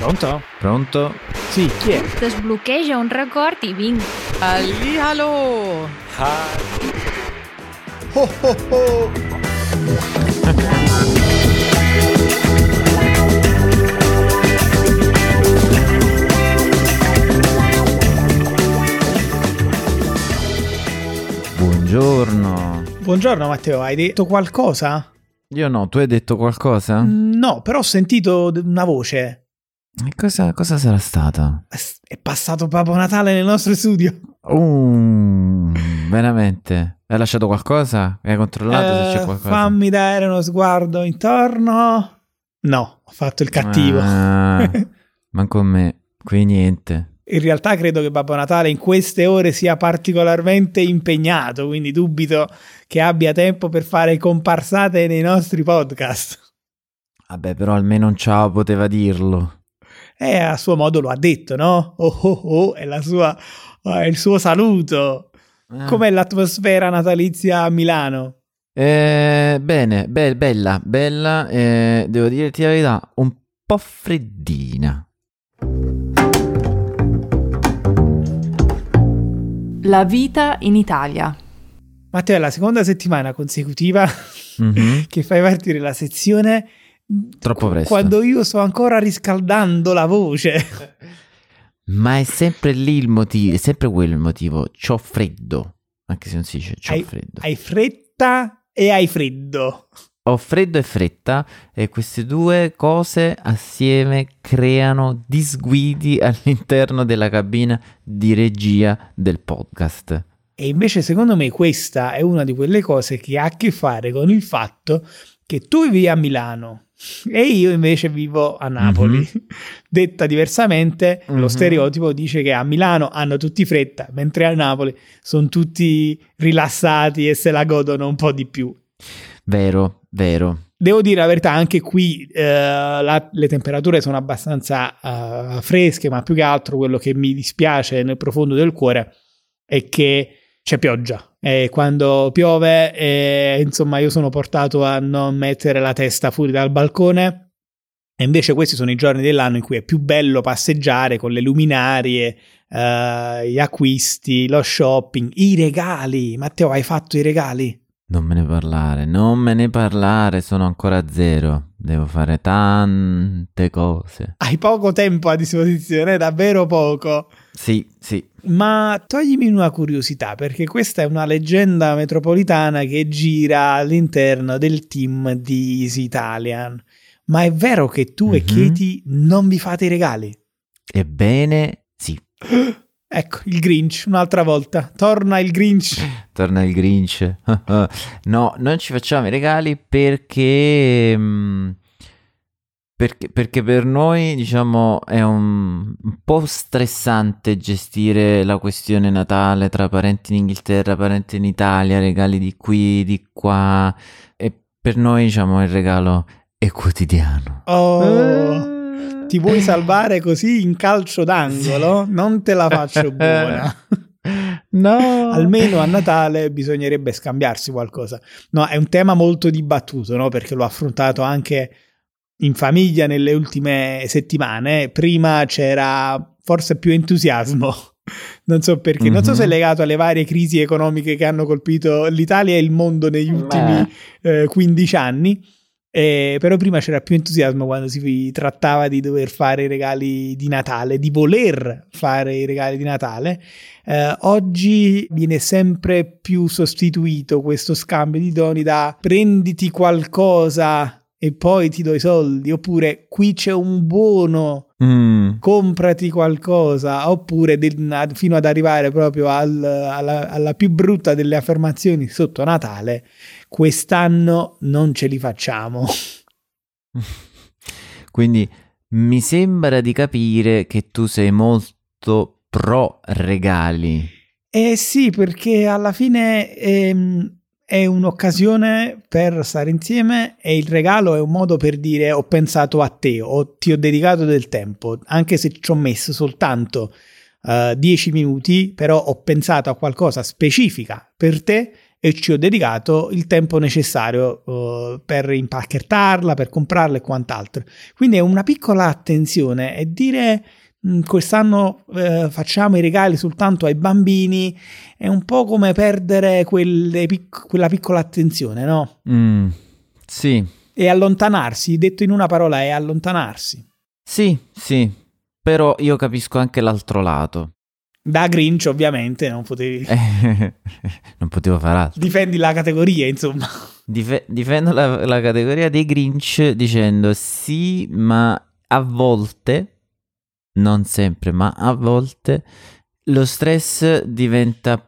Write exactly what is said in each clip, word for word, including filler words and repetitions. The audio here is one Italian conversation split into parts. Pronto? Pronto? Sì, chi è? Sblocchegia un record e vinc. Allì, allo! Ah. Ho, ho, ho! Buongiorno. Buongiorno Matteo, hai detto qualcosa? Io no, tu hai detto qualcosa? No, però ho sentito una voce. E cosa, cosa sarà stata? È passato Babbo Natale nel nostro studio. Uh, veramente? Hai lasciato qualcosa? Hai controllato uh, se c'è qualcosa? Fammi dare uno sguardo intorno. No, ho fatto il cattivo. Ah, manco a me, qui niente. In realtà credo che Babbo Natale in queste ore sia particolarmente impegnato, quindi dubito che abbia tempo per fare comparsate nei nostri podcast. Vabbè, però almeno un ciao poteva dirlo. Eh, a suo modo lo ha detto, no? Oh oh oh, è, la sua, è il suo saluto. Eh. Com'è l'atmosfera natalizia a Milano? Eh, bene, be- bella, bella, eh, devo dirti la verità, un po' freddina. La vita in Italia. Matteo, è la seconda settimana consecutiva mm-hmm. che fai partire la sezione troppo presto, quando io sto ancora riscaldando la voce. Ma è sempre lì il motivo, è sempre quello il motivo. C'ho freddo, anche se non si dice c'ho hai, freddo. Hai fretta e hai freddo. Ho freddo e fretta, e queste due cose assieme creano disguidi all'interno della cabina di regia del podcast. E invece secondo me questa è una di quelle cose che ha a che fare con il fatto che tu vivi a Milano e io invece vivo a Napoli. Mm-hmm. Detta diversamente, mm-hmm. lo stereotipo dice che a Milano hanno tutti fretta, mentre a Napoli sono tutti rilassati e se la godono un po' di più. Vero, vero. Devo dire la verità, anche qui eh, la, le temperature sono abbastanza uh, fresche, ma più che altro quello che mi dispiace nel profondo del cuore è che c'è pioggia. E quando piove, eh, insomma, io sono portato a non mettere la testa fuori dal balcone. E invece questi sono i giorni dell'anno in cui è più bello passeggiare con le luminarie, eh, gli acquisti, lo shopping, i regali. Matteo, hai fatto i regali? Non me ne parlare, non me ne parlare, sono ancora a zero, devo fare tante cose. Hai poco tempo a disposizione, davvero poco. Sì, sì. Ma toglimi una curiosità, perché questa è una leggenda metropolitana che gira all'interno del team di Easy Italian. Ma è vero che tu mm-hmm. e Katie non vi fate i regali? Ebbene, sì. Ecco, il Grinch, un'altra volta. Torna il Grinch. Torna il Grinch. No, non ci facciamo i regali perché, perché, perché per noi, diciamo, è un, un po' stressante gestire la questione Natale tra parenti in Inghilterra, parenti in Italia, regali di qui, di qua. E per noi, diciamo, il regalo è quotidiano. Oh... Eh. Ti vuoi salvare così in calcio d'angolo? Sì. Non te la faccio buona. No. Almeno a Natale bisognerebbe scambiarsi qualcosa. No, è un tema molto dibattuto, no? Perché l'ho affrontato anche in famiglia nelle ultime settimane. Prima c'era forse più entusiasmo. Non so perché. Mm-hmm. Non so se è legato alle varie crisi economiche che hanno colpito l'Italia e il mondo negli ultimi eh, quindici anni. Eh, però prima c'era più entusiasmo quando si trattava di dover fare i regali di Natale, di voler fare i regali di Natale. Eh, oggi viene sempre più sostituito questo scambio di doni da prenditi qualcosa e poi ti do i soldi, oppure qui c'è un buono, mm. comprati qualcosa, oppure del, fino ad arrivare proprio al, alla, alla più brutta delle affermazioni sotto Natale: quest'anno non ce li facciamo. Quindi mi sembra di capire che tu sei molto pro regali. Eh sì, perché alla fine... Ehm, è un'occasione per stare insieme e il regalo è un modo per dire ho pensato a te, o ti ho dedicato del tempo, anche se ci ho messo soltanto dieci minuti, però ho pensato a qualcosa specifica per te e ci ho dedicato il tempo necessario uh, per impacchettarla, per comprarla e quant'altro. Quindi è una piccola attenzione, e dire mh, quest'anno eh, facciamo i regali soltanto ai bambini è un po' come perdere quelle pic- quella piccola attenzione, no? Mm, sì. E allontanarsi, detto in una parola, è allontanarsi. Sì, sì, però io capisco anche l'altro lato. Da Grinch ovviamente non potevi non potevo far altro. Difendi la categoria, insomma. Dif- difendo la, la categoria dei Grinch dicendo sì, ma a volte, non sempre, ma a volte lo stress diventa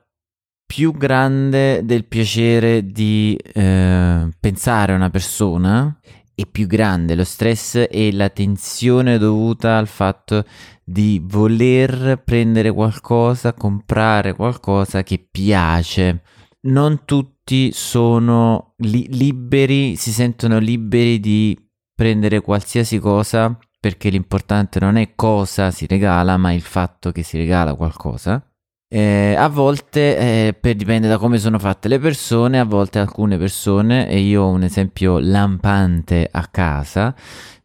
più grande del piacere di eh, pensare a una persona. È più grande lo stress e la tensione dovuta al fatto di voler prendere qualcosa, comprare qualcosa che piace. Non tutti sono li- liberi, si sentono liberi di prendere qualsiasi cosa, perché l'importante non è cosa si regala, ma il fatto che si regala qualcosa. Eh, a volte eh, per, dipende da come sono fatte le persone, a volte alcune persone, e io ho un esempio lampante a casa,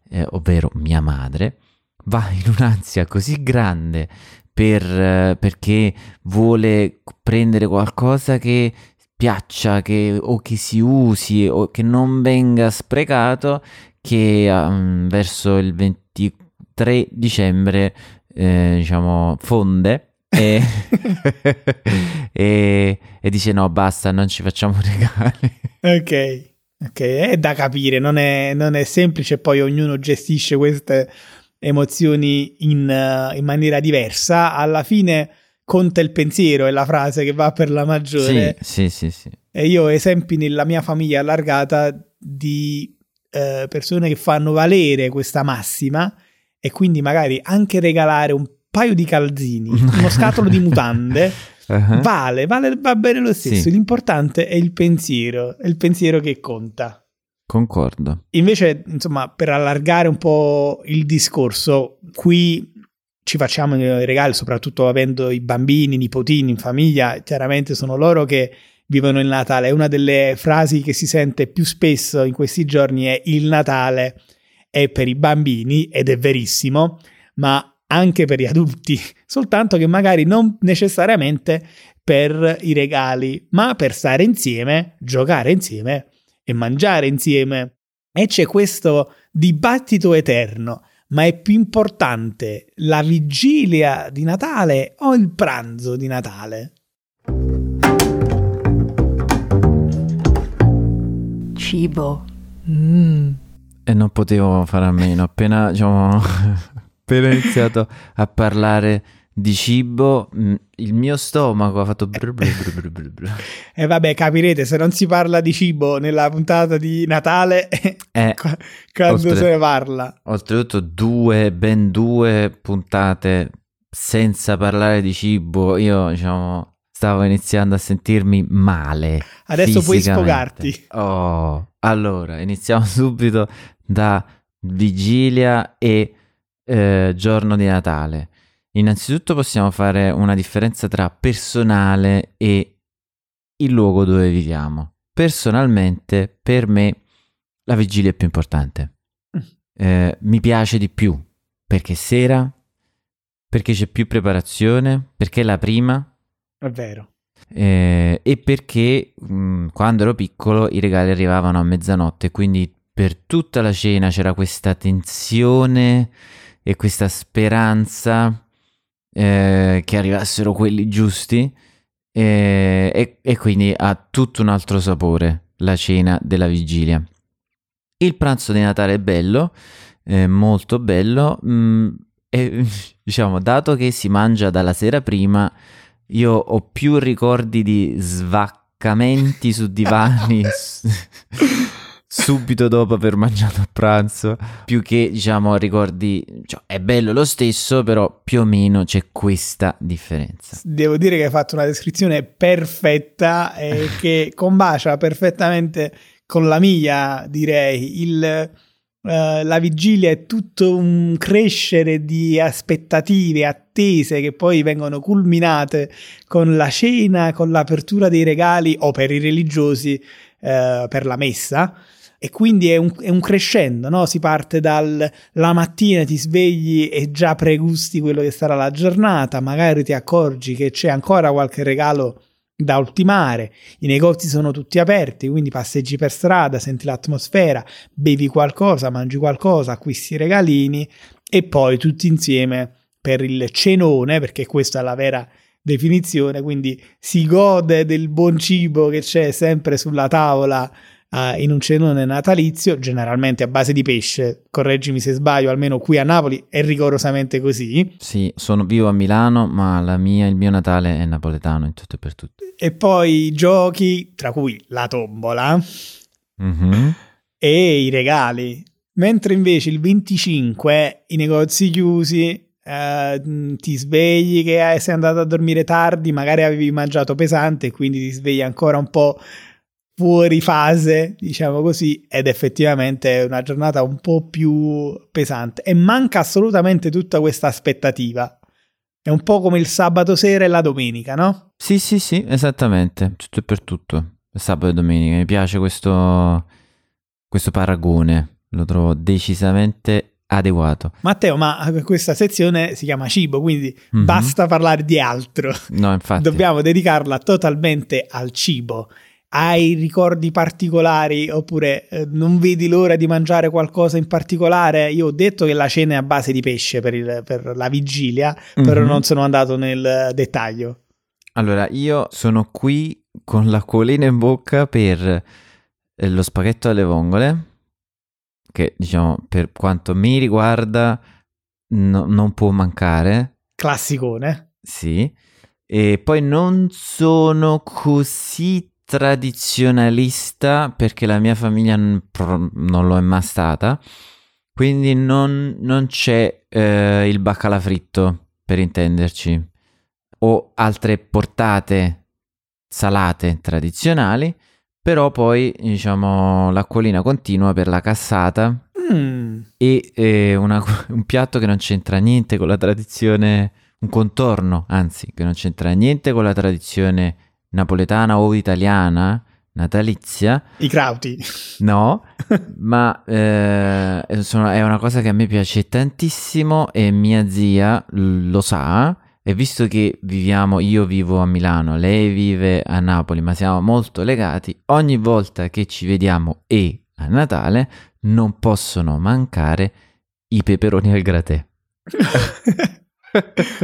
eh, ovvero mia madre, va in un'ansia così grande per, eh, perché vuole prendere qualcosa che piaccia, che, o che si usi, o che non venga sprecato, che um, verso il ventitré dicembre eh, diciamo fonde. E, e, e dice no, basta, non ci facciamo regali. Ok, ok, è da capire, non è, non è semplice. Poi ognuno gestisce queste emozioni in, in maniera diversa. Alla fine conta il pensiero, è la frase che va per la maggiore. Sì, sì, sì, sì. E io ho esempi nella mia famiglia allargata di eh, persone che fanno valere questa massima, e quindi magari anche regalare un paio di calzini, uno scatolo di mutande uh-huh. vale, vale, va bene lo stesso. Sì. L'importante è il pensiero, è il pensiero che conta. Concordo. Invece, insomma, per allargare un po' il discorso, qui ci facciamo i regali, soprattutto avendo i bambini, i nipotini in famiglia, chiaramente sono loro che vivono il Natale. Una delle frasi che si sente più spesso in questi giorni è il Natale è per i bambini, ed è verissimo, ma anche per gli adulti, soltanto che magari non necessariamente per i regali, ma per stare insieme, giocare insieme e mangiare insieme. E c'è questo dibattito eterno: ma è più importante la vigilia di Natale o il pranzo di Natale? Cibo. Mm. E non potevo fare a meno, appena diciamo... Appena ho iniziato a parlare di cibo, il mio stomaco ha fatto brr brr brr brr brr. E vabbè, capirete, se non si parla di cibo nella puntata di Natale, eh, quando oltre, se ne parla? Oltretutto due, ben due puntate senza parlare di cibo, io diciamo stavo iniziando a sentirmi male. Adesso puoi sfogarti. Oh, allora, iniziamo subito da vigilia e... Eh, giorno di Natale. Innanzitutto possiamo fare una differenza tra personale e il luogo dove viviamo. Personalmente, per me la vigilia è più importante, eh, mi piace di più perché sera, perché c'è più preparazione, perché è la prima, è vero, eh, e perché mh, quando ero piccolo i regali arrivavano a mezzanotte, quindi per tutta la cena c'era questa tensione e questa speranza eh, che arrivassero quelli giusti, eh, e, e quindi ha tutto un altro sapore la cena della vigilia. Il pranzo di Natale è bello, eh, molto bello, mh, e, diciamo, dato che si mangia dalla sera prima, io ho più ricordi di svaccamenti su divani subito dopo aver mangiato a pranzo, più che diciamo ricordi, cioè, è bello lo stesso, però più o meno c'è questa differenza. Devo dire che hai fatto una descrizione perfetta e che combacia perfettamente con la mia, direi. Il Uh, la vigilia è tutto un crescere di aspettative, attese che poi vengono culminate con la cena, con l'apertura dei regali o per i religiosi uh, per la messa, e quindi è un, è un crescendo, no? Si parte dal la mattina ti svegli e già pregusti quello che sarà la giornata, magari ti accorgi che c'è ancora qualche regalo da ultimare, i negozi sono tutti aperti, quindi passeggi per strada, senti l'atmosfera, bevi qualcosa, mangi qualcosa, acquisti regalini e poi tutti insieme per il cenone, perché questa è la vera definizione, quindi si gode del buon cibo che c'è sempre sulla tavola uh, in un cenone natalizio, generalmente a base di pesce, correggimi se sbaglio, almeno qui a Napoli è rigorosamente così. Sì, sono vivo a Milano, ma la mia, il mio Natale è napoletano in tutto e per tutto. E poi giochi, tra cui la tombola, mm-hmm. e i regali, mentre invece il venticinque i negozi chiusi, eh, ti svegli che sei andato a dormire tardi, magari avevi mangiato pesante, quindi ti svegli ancora un po' fuori fase, diciamo così, ed effettivamente è una giornata un po' più pesante e manca assolutamente tutta questa aspettativa. È un po' come il sabato sera e la domenica, no? Sì, sì, sì, esattamente, tutto e per tutto, sabato e domenica. Mi piace questo, questo paragone, lo trovo decisamente adeguato. Matteo, ma questa sezione si chiama cibo, quindi mm-hmm. basta parlare di altro. No, infatti. Dobbiamo dedicarla totalmente al cibo. Hai ricordi particolari oppure eh, non vedi l'ora di mangiare qualcosa in particolare? Io ho detto che la cena è a base di pesce per, il, per la vigilia, mm-hmm. però non sono andato nel dettaglio. Allora, io sono qui con l'acquolina in bocca per eh, lo spaghetto alle vongole, che diciamo per quanto mi riguarda no, non può mancare. Classicone. Sì, e poi non sono così tradizionalista perché la mia famiglia n- pr- non lo è mai stata, quindi non, non c'è eh, il baccalà fritto, per intenderci, o altre portate salate tradizionali, però poi diciamo l'acquolina continua per la cassata mm. e eh, una, un piatto che non c'entra niente con la tradizione, un contorno anzi che non c'entra niente con la tradizione napoletana o italiana natalizia, i crauti no ma eh, sono, è una cosa che a me piace tantissimo e mia zia lo sa, e visto che viviamo, io vivo a Milano, lei vive a Napoli, ma siamo molto legati, ogni volta che ci vediamo e a Natale non possono mancare i peperoni al grattè.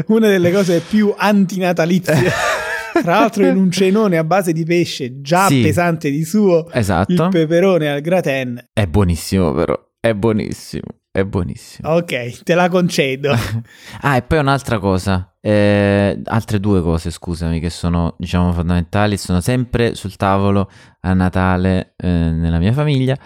Una delle cose più antinatalizie. Tra l'altro in un cenone a base di pesce già sì, pesante di suo, esatto. Il peperone al gratin è buonissimo, però è buonissimo, è buonissimo. Ok, te la concedo. Ah, e poi un'altra cosa, eh, altre due cose, scusami, che sono diciamo fondamentali, sono sempre sul tavolo a Natale eh, nella mia famiglia.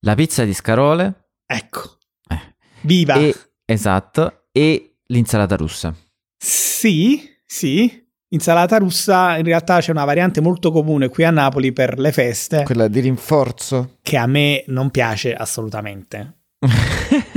La pizza di scarole, ecco, eh. viva, e, esatto, e l'insalata russa. Sì, sì. Insalata russa, in realtà c'è una variante molto comune qui a Napoli per le feste. Quella di rinforzo. Che a me non piace assolutamente.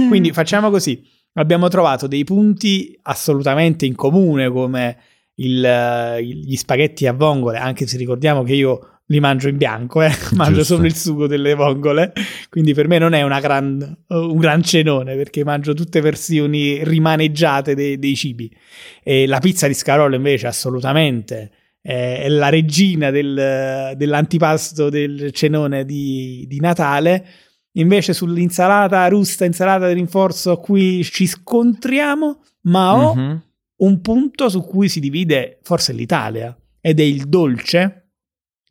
Quindi facciamo così. Abbiamo trovato dei punti assolutamente in comune come il, gli spaghetti a vongole, anche se ricordiamo che io li mangio in bianco, eh? Mangio giusto. Solo il sugo delle vongole, quindi per me non è una gran, un gran cenone perché mangio tutte versioni rimaneggiate de, dei cibi. E la pizza di scarole invece assolutamente è, è la regina del, dell'antipasto del cenone di, di Natale. Invece sull'insalata russa, insalata di rinforzo, qui ci scontriamo, ma ho mm-hmm. un punto su cui si divide forse l'Italia, ed è il dolce.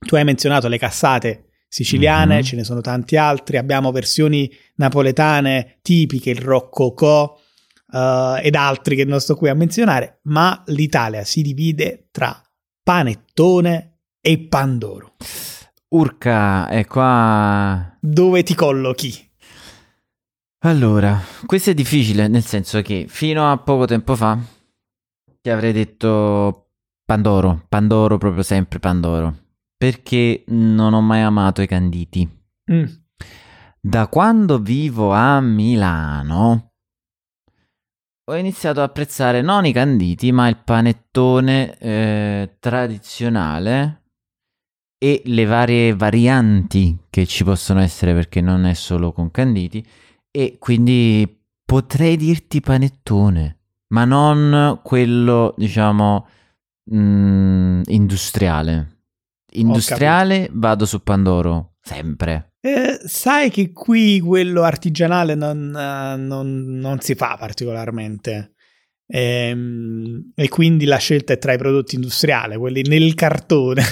Tu hai menzionato le cassate siciliane, mm-hmm. ce ne sono tanti altri, abbiamo versioni napoletane tipiche, il rococò uh, ed altri che non sto qui a menzionare, ma l'Italia si divide tra panettone e pandoro. Urca, è qua... Dove ti collochi? Allora, questo è difficile, nel senso che fino a poco tempo fa ti avrei detto pandoro, pandoro, proprio sempre pandoro. Perché non ho mai amato i canditi. Mm. Da quando vivo a Milano ho iniziato ad apprezzare non i canditi, ma il panettone eh, tradizionale e le varie varianti che ci possono essere, perché non è solo con canditi, e quindi potrei dirti panettone, ma non quello, diciamo, mh, industriale. Industriale vado su pandoro, sempre. Eh, sai che qui quello artigianale non, uh, non, non si fa particolarmente e, e quindi la scelta è tra i prodotti industriali, quelli nel cartone.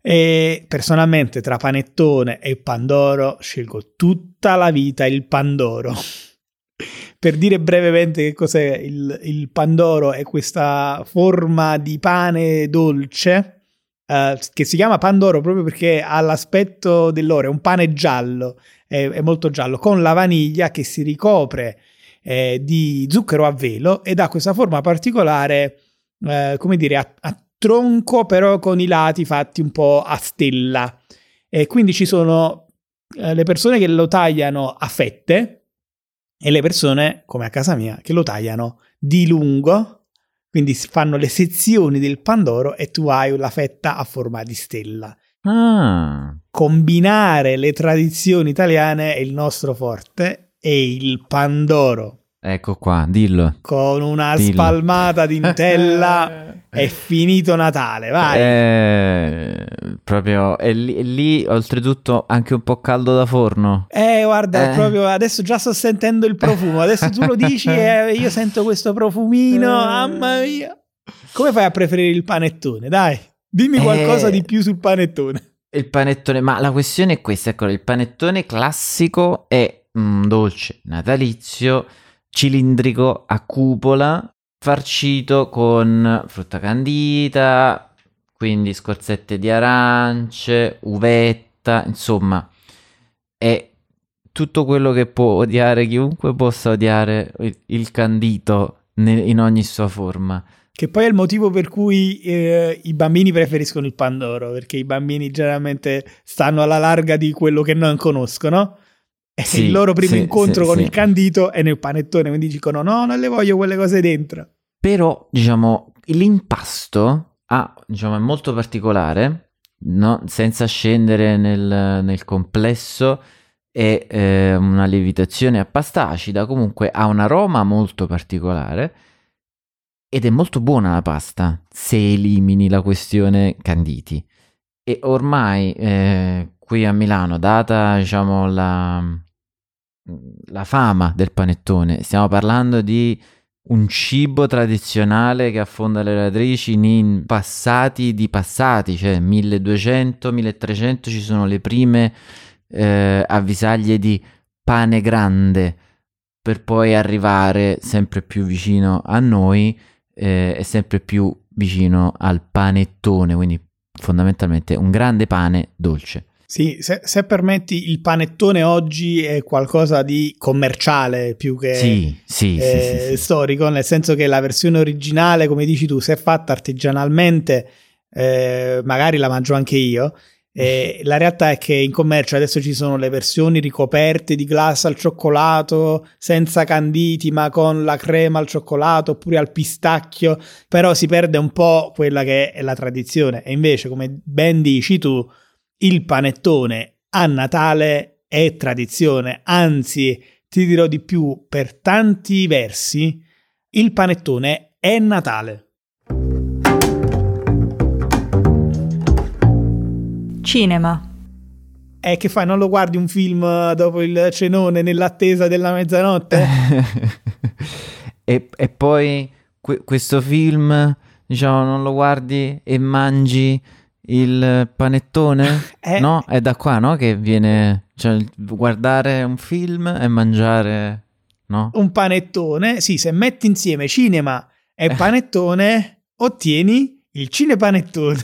E personalmente tra panettone e pandoro scelgo tutta la vita il pandoro. Per dire brevemente che cos'è il, il pandoro, è questa forma di pane dolce Uh, che si chiama pandoro proprio perché ha l'aspetto dell'oro, è un pane giallo, è, è molto giallo, con la vaniglia che si ricopre eh, di zucchero a velo ed ha questa forma particolare, eh, come dire, a, a tronco però con i lati fatti un po' a stella. E quindi ci sono eh, le persone che lo tagliano a fette e le persone, come a casa mia, che lo tagliano di lungo. Quindi fanno le sezioni del pandoro e tu hai la fetta a forma di stella. Ah. Combinare le tradizioni italiane è il nostro forte, e il pandoro. Ecco qua, dillo. Con una dillo. Spalmata di Nutella è finito Natale, vai. Eh, proprio, è lì, è lì, oltretutto anche un po' caldo da forno. Eh, guarda, eh. proprio adesso già sto sentendo il profumo, adesso tu lo dici e eh, io sento questo profumino, mamma mia. Come fai a preferire il panettone? Dai, dimmi qualcosa eh. di più sul panettone. Il panettone, ma la questione è questa, ecco, il panettone classico è un dolce natalizio, cilindrico a cupola, farcito con frutta candita, quindi scorzette di arance, uvetta, insomma è tutto quello che può odiare chiunque possa odiare il, il candito ne, in ogni sua forma. Che poi è il motivo per cui eh, i bambini preferiscono il pandoro, perché i bambini generalmente stanno alla larga di quello che non conoscono. E sì, il loro primo sì, incontro sì, con sì. il candito è nel panettone, quindi dicono no, non le voglio quelle cose dentro. Però, diciamo, l'impasto ha, diciamo, è molto particolare, no? Senza scendere nel, nel complesso, è eh, una lievitazione a pasta acida, comunque ha un aroma molto particolare ed è molto buona la pasta, se elimini la questione canditi. E ormai eh, qui a Milano, data, diciamo, la... la fama del panettone, stiamo parlando di un cibo tradizionale che affonda le radici in passati di passati, cioè milleduecento milletrecento ci sono le prime eh, avvisaglie di pane grande, per poi arrivare sempre più vicino a noi eh, e sempre più vicino al panettone, quindi fondamentalmente un grande pane dolce. Sì, se, se permetti, il panettone oggi è qualcosa di commerciale più che sì, sì, eh, sì, sì, sì. storico, nel senso che la versione originale, come dici tu, se è fatta artigianalmente, eh, magari la mangio anche io, eh, la realtà è che in commercio adesso ci sono le versioni ricoperte di glace al cioccolato, senza canditi, ma con la crema al cioccolato oppure al pistacchio, però si perde un po' quella che è la tradizione. E invece, come ben dici tu, il panettone a Natale è tradizione, anzi ti dirò di più, per tanti versi il panettone è Natale. Cinema. E che fai, non lo guardi un film dopo il cenone nell'attesa della mezzanotte? e, e poi que- questo film, diciamo, non lo guardi e mangi il panettone? Eh, no, è da qua, no? Che viene, cioè, guardare un film e mangiare, no? Un panettone, sì, se metti insieme cinema e panettone ottieni il cinepanettone.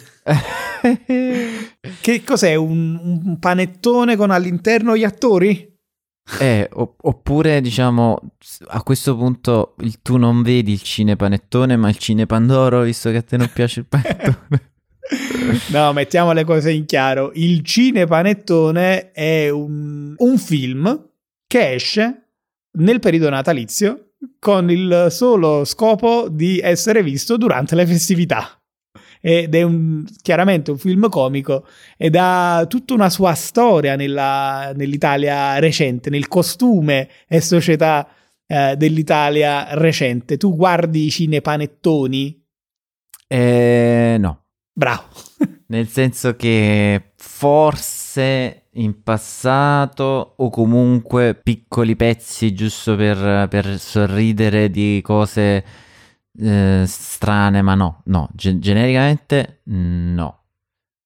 Che cos'è? Un, un panettone con all'interno gli attori? Eh, oppure, diciamo, a questo punto il, tu non vedi il cinepanettone ma il cinepandoro, visto che a te non piace il panettone. No, mettiamo le cose in chiaro. Il cinepanettone è un, un film che esce nel periodo natalizio con il solo scopo di essere visto durante le festività. Ed è un, chiaramente un film comico ed ha tutta una sua storia nella, nell'Italia recente, nel costume e società eh, dell'Italia recente. Tu guardi i cinepanettoni? Eh, no. Bravo. Nel senso che forse in passato, o comunque piccoli pezzi giusto per, per sorridere di cose... Eh, strane, ma no, no, Gen- genericamente no.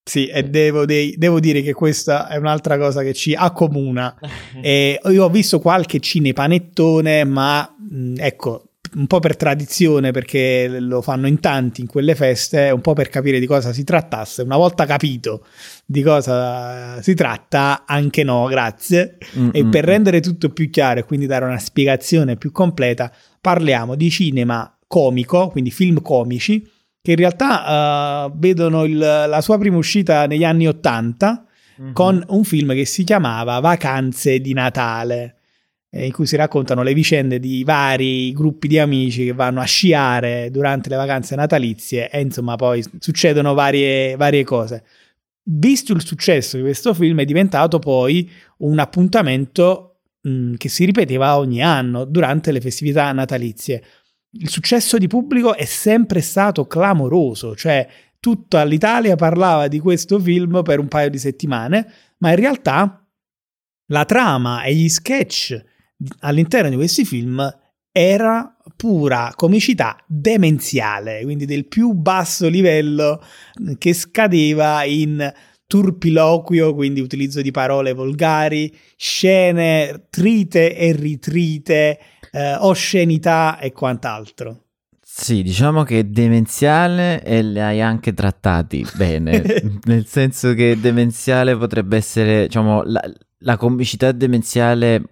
Sì, e devo, de- devo dire che questa è un'altra cosa che ci accomuna. E io ho visto qualche cinepanettone, ma mh, ecco, un po' per tradizione, perché lo fanno in tanti in quelle feste, un po' per capire di cosa si trattasse. Una volta capito di cosa si tratta, anche no, grazie. Mm-mm. E per rendere tutto più chiaro e quindi dare una spiegazione più completa, parliamo di cinema comico, quindi film comici, che in realtà uh, vedono il, la sua prima uscita negli anni ottanta, mm-hmm, con un film che si chiamava Vacanze di Natale, eh, in cui si raccontano le vicende di vari gruppi di amici che vanno a sciare durante le vacanze natalizie e insomma poi succedono varie, varie cose. Visto il successo di questo film, è diventato poi un appuntamento mh, che si ripeteva ogni anno durante le festività natalizie. Il successo di pubblico è sempre stato clamoroso, cioè tutta l'Italia parlava di questo film per un paio di settimane, ma in realtà la trama e gli sketch all'interno di questi film era pura comicità demenziale, quindi del più basso livello, che scadeva in turpiloquio, quindi utilizzo di parole volgari, scene trite e ritrite, Eh, oscenità e quant'altro. Sì, diciamo che è demenziale e li hai anche trattati bene, nel senso che demenziale potrebbe essere, diciamo, la, la comicità demenziale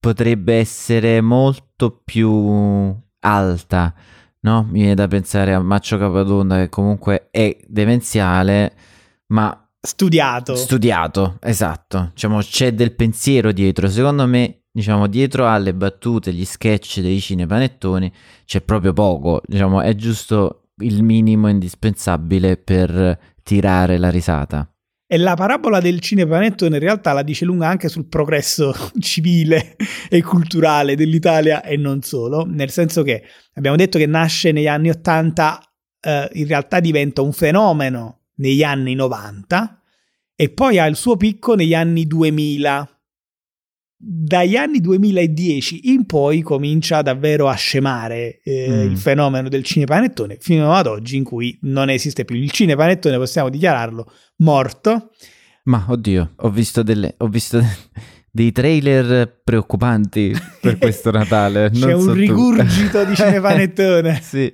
potrebbe essere molto più alta, no? Mi viene da pensare a Maccio Capatonda, che comunque è demenziale, ma studiato. Studiato, esatto. Diciamo, c'è del pensiero dietro, secondo me. Diciamo, dietro alle battute, gli sketch dei cinepanettoni c'è proprio poco, diciamo, è giusto il minimo indispensabile per tirare la risata. E la parabola del cinepanettone in realtà la dice lunga anche sul progresso civile e culturale dell'Italia e non solo, nel senso che abbiamo detto che nasce negli anni ottanta, eh, in realtà diventa un fenomeno negli anni novanta e poi ha il suo picco negli anni duemila. Dagli anni duemiladieci in poi comincia davvero a scemare eh, mm. il fenomeno del cinepanettone, fino ad oggi in cui non esiste più. Il cinepanettone possiamo dichiararlo morto. Ma oddio, ho visto delle ho visto dei trailer preoccupanti per questo Natale. C'è non un so rigurgito tu. Di cinepanettone. Sì.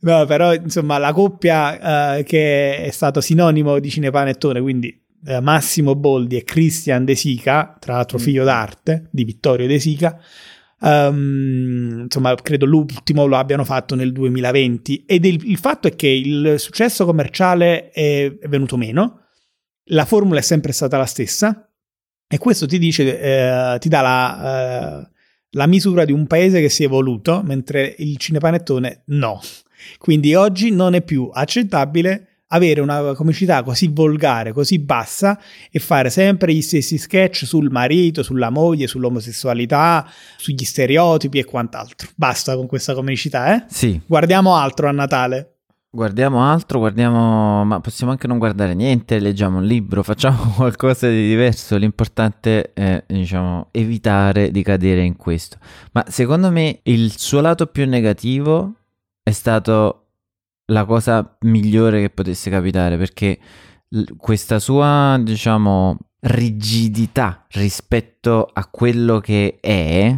No, però insomma la coppia eh, che è stato sinonimo di cinepanettone, quindi Massimo Boldi e Christian De Sica, tra l'altro figlio d'arte di Vittorio De Sica, um, insomma credo l'ultimo lo abbiano fatto nel duemilaventi, ed il, il fatto è che il successo commerciale è, è venuto meno, la formula è sempre stata la stessa e questo ti dice eh, ti dà la, eh, la misura di un paese che si è evoluto, mentre il cinepanettone no. Quindi oggi non è più accettabile avere una comicità così volgare, così bassa, e fare sempre gli stessi sketch sul marito, sulla moglie, sull'omosessualità, sugli stereotipi e quant'altro. Basta con questa comicità, eh? Sì. Guardiamo altro a Natale. Guardiamo altro, guardiamo... ma possiamo anche non guardare niente, leggiamo un libro, facciamo qualcosa di diverso. L'importante è, diciamo, evitare di cadere in questo. Ma secondo me il suo lato più negativo è stato... la cosa migliore che potesse capitare, perché l- questa sua, diciamo, rigidità rispetto a quello che è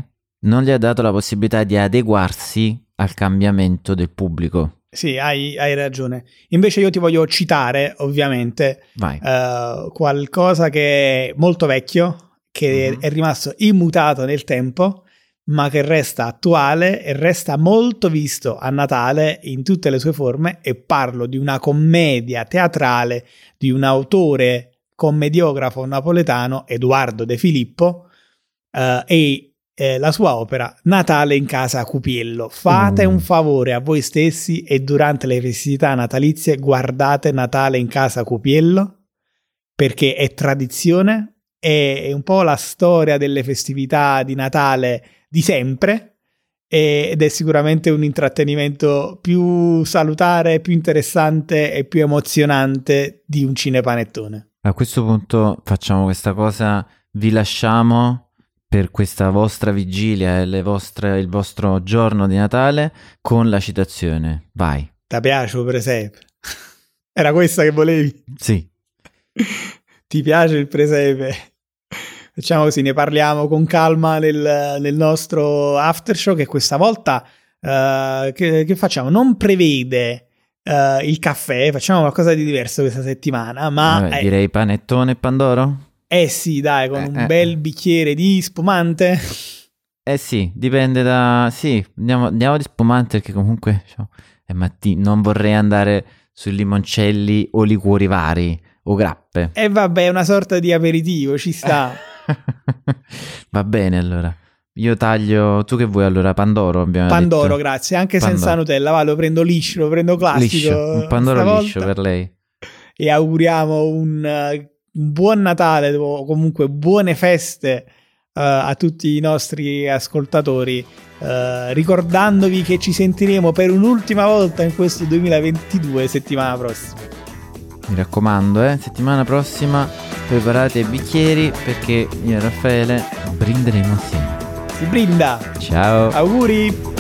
non gli ha dato la possibilità di adeguarsi al cambiamento del pubblico. Sì, hai, hai ragione. Invece io ti voglio citare, ovviamente, uh, qualcosa che è molto vecchio, che uh-huh. è rimasto immutato nel tempo, ma che resta attuale e resta molto visto a Natale in tutte le sue forme, e parlo di una commedia teatrale di un autore commediografo napoletano, Eduardo De Filippo, eh, e eh, la sua opera Natale in casa Cupiello. Fate mm. un favore a voi stessi e durante le festività natalizie guardate Natale in casa Cupiello, perché è tradizione, è, è un po' la storia delle festività di Natale di sempre, ed è sicuramente un intrattenimento più salutare, più interessante e più emozionante di un cinepanettone. A questo punto facciamo questa cosa, vi lasciamo per questa vostra vigilia e le vostre, il vostro giorno di Natale con la citazione. Vai. Ti piace per esempio? Era questa che volevi? Sì. Ti piace il presepe? Facciamo così, ne parliamo con calma nel, nel nostro aftershow, che questa volta uh, che, che facciamo non prevede uh, il caffè, facciamo qualcosa di diverso questa settimana, ma... Vabbè, eh, direi panettone e pandoro? Eh sì, dai, con eh, un eh. bel bicchiere di spumante. Eh sì, dipende da... sì, andiamo, andiamo di spumante, perché comunque diciamo, è mattina, non vorrei andare sui limoncelli o liquori vari o grappe. E eh, vabbè, è una sorta di aperitivo, ci sta... Va bene, allora io taglio, tu che vuoi allora? Pandoro abbiamo Pandoro, detto. Grazie, anche pandoro. Senza Nutella, va, lo prendo liscio, lo prendo classico. Liscio. Un pandoro stavolta. Liscio per lei. E auguriamo un, un buon Natale, o comunque buone feste uh, a tutti i nostri ascoltatori, uh, ricordandovi che ci sentiremo per un'ultima volta in questo duemilaventidue settimana prossima. Mi raccomando, eh, settimana prossima preparate i bicchieri, perché io e Raffaele brinderemo insieme. Si brinda! Ciao! Auguri!